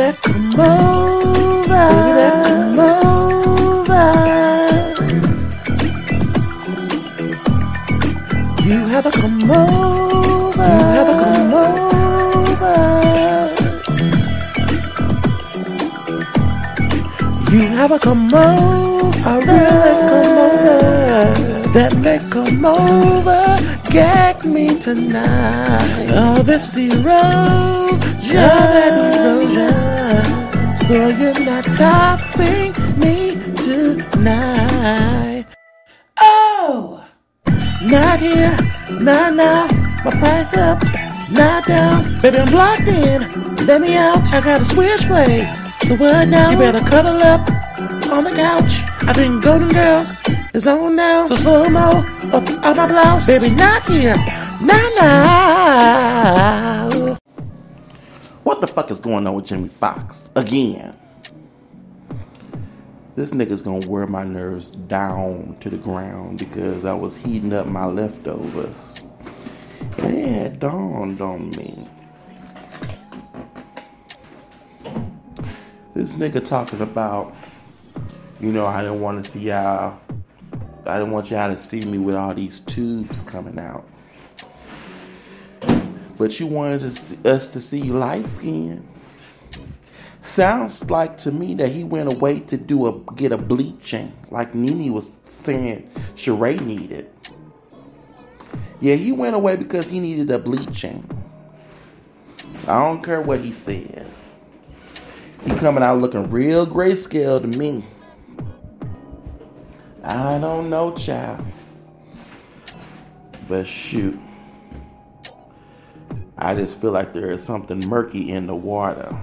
baby, come over. Baby, come over. You have a come over. You have a come over. You have a come over. Really come over. That may come over, gag me tonight. Oh, this erosion, so you're not topping me tonight. Oh, not here, not now, my price up, not down. Baby, I'm locked in, let me out, I got a switchblade. So what now? You better cuddle up on the couch. I think Golden Girls is on now, so slow-mo up on my blouse. Baby, not here, not now. What the fuck is going on with Jamie Foxx again? This nigga's gonna wear my nerves down to the ground because I was heating up my leftovers. And it dawned on me. This nigga talking about, you know, I didn't want to see y'all. I didn't want y'all to see me with all these tubes coming out. But you wanted to see, us to see you light skinned. Sounds like to me that he went away to do get a bleaching, like Nene was saying Sheree needed. Yeah, he went away because he needed a bleaching. I don't care what he said. He coming out looking real grayscale to me. I don't know, child. But shoot. I just feel like there is something murky in the water.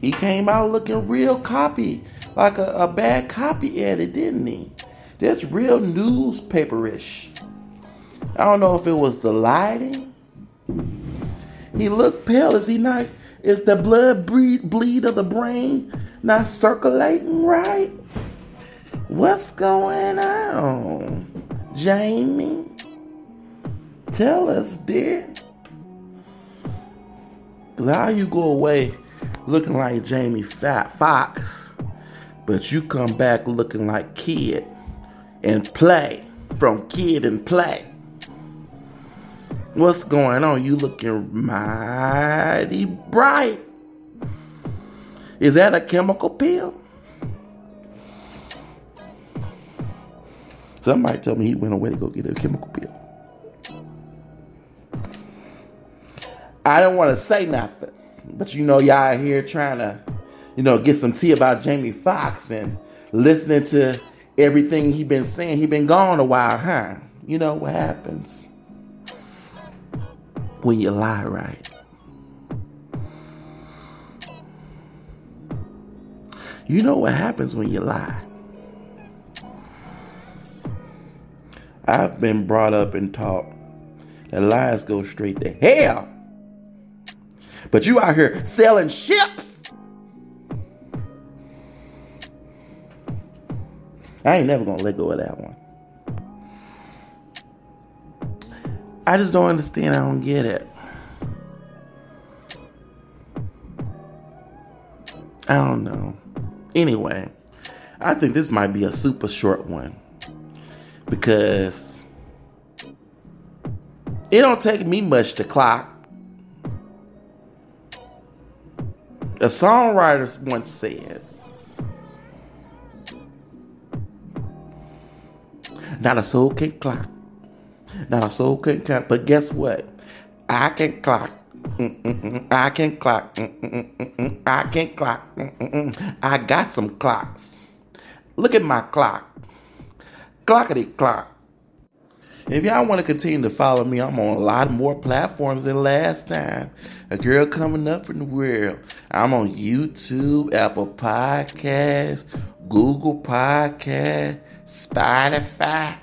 He came out looking real copy. Like a bad copy edit, didn't he? That's real newspaper-ish. I don't know if it was the lighting. He looked pale. Is he not? Is the blood bleed of the brain not circulating right? What's going on, Jamie? Tell us, dear. Because how you go away looking like Jamie Foxx, but you come back looking like Kid and Play from Kid and Play. What's going on? You looking mighty bright. Is that a chemical peel? Somebody told me he went away to go get a chemical pill. I don't want to say nothing, but you know y'all here trying to, you know, get some tea about Jamie Foxx and listening to everything he been saying. He been gone a while, huh? You know what happens when you lie, right? You know what happens when you lie. I've been brought up and taught that lies go straight to hell. But you out here selling ships. I ain't never gonna let go of that one. I just don't understand. I don't get it. I don't know. Anyway, I think this might be a super short one. Because it don't take me much to clock. A songwriter once said, not a soul can clock. Not a soul can clock. But guess what? I can clock. I can clock. I can clock. I got some clocks. Look at my clock. Clockity clock. If y'all want to continue to follow me, I'm on a lot more platforms than last time. A girl coming up in the world. I'm on YouTube, Apple Podcasts, Google Podcasts, Spotify.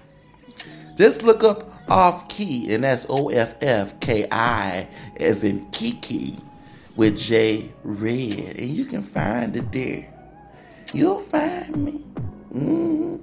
Just look up OffKi, and that's OFFKI, as in Kiki, with J Red. And you can find it there. You'll find me.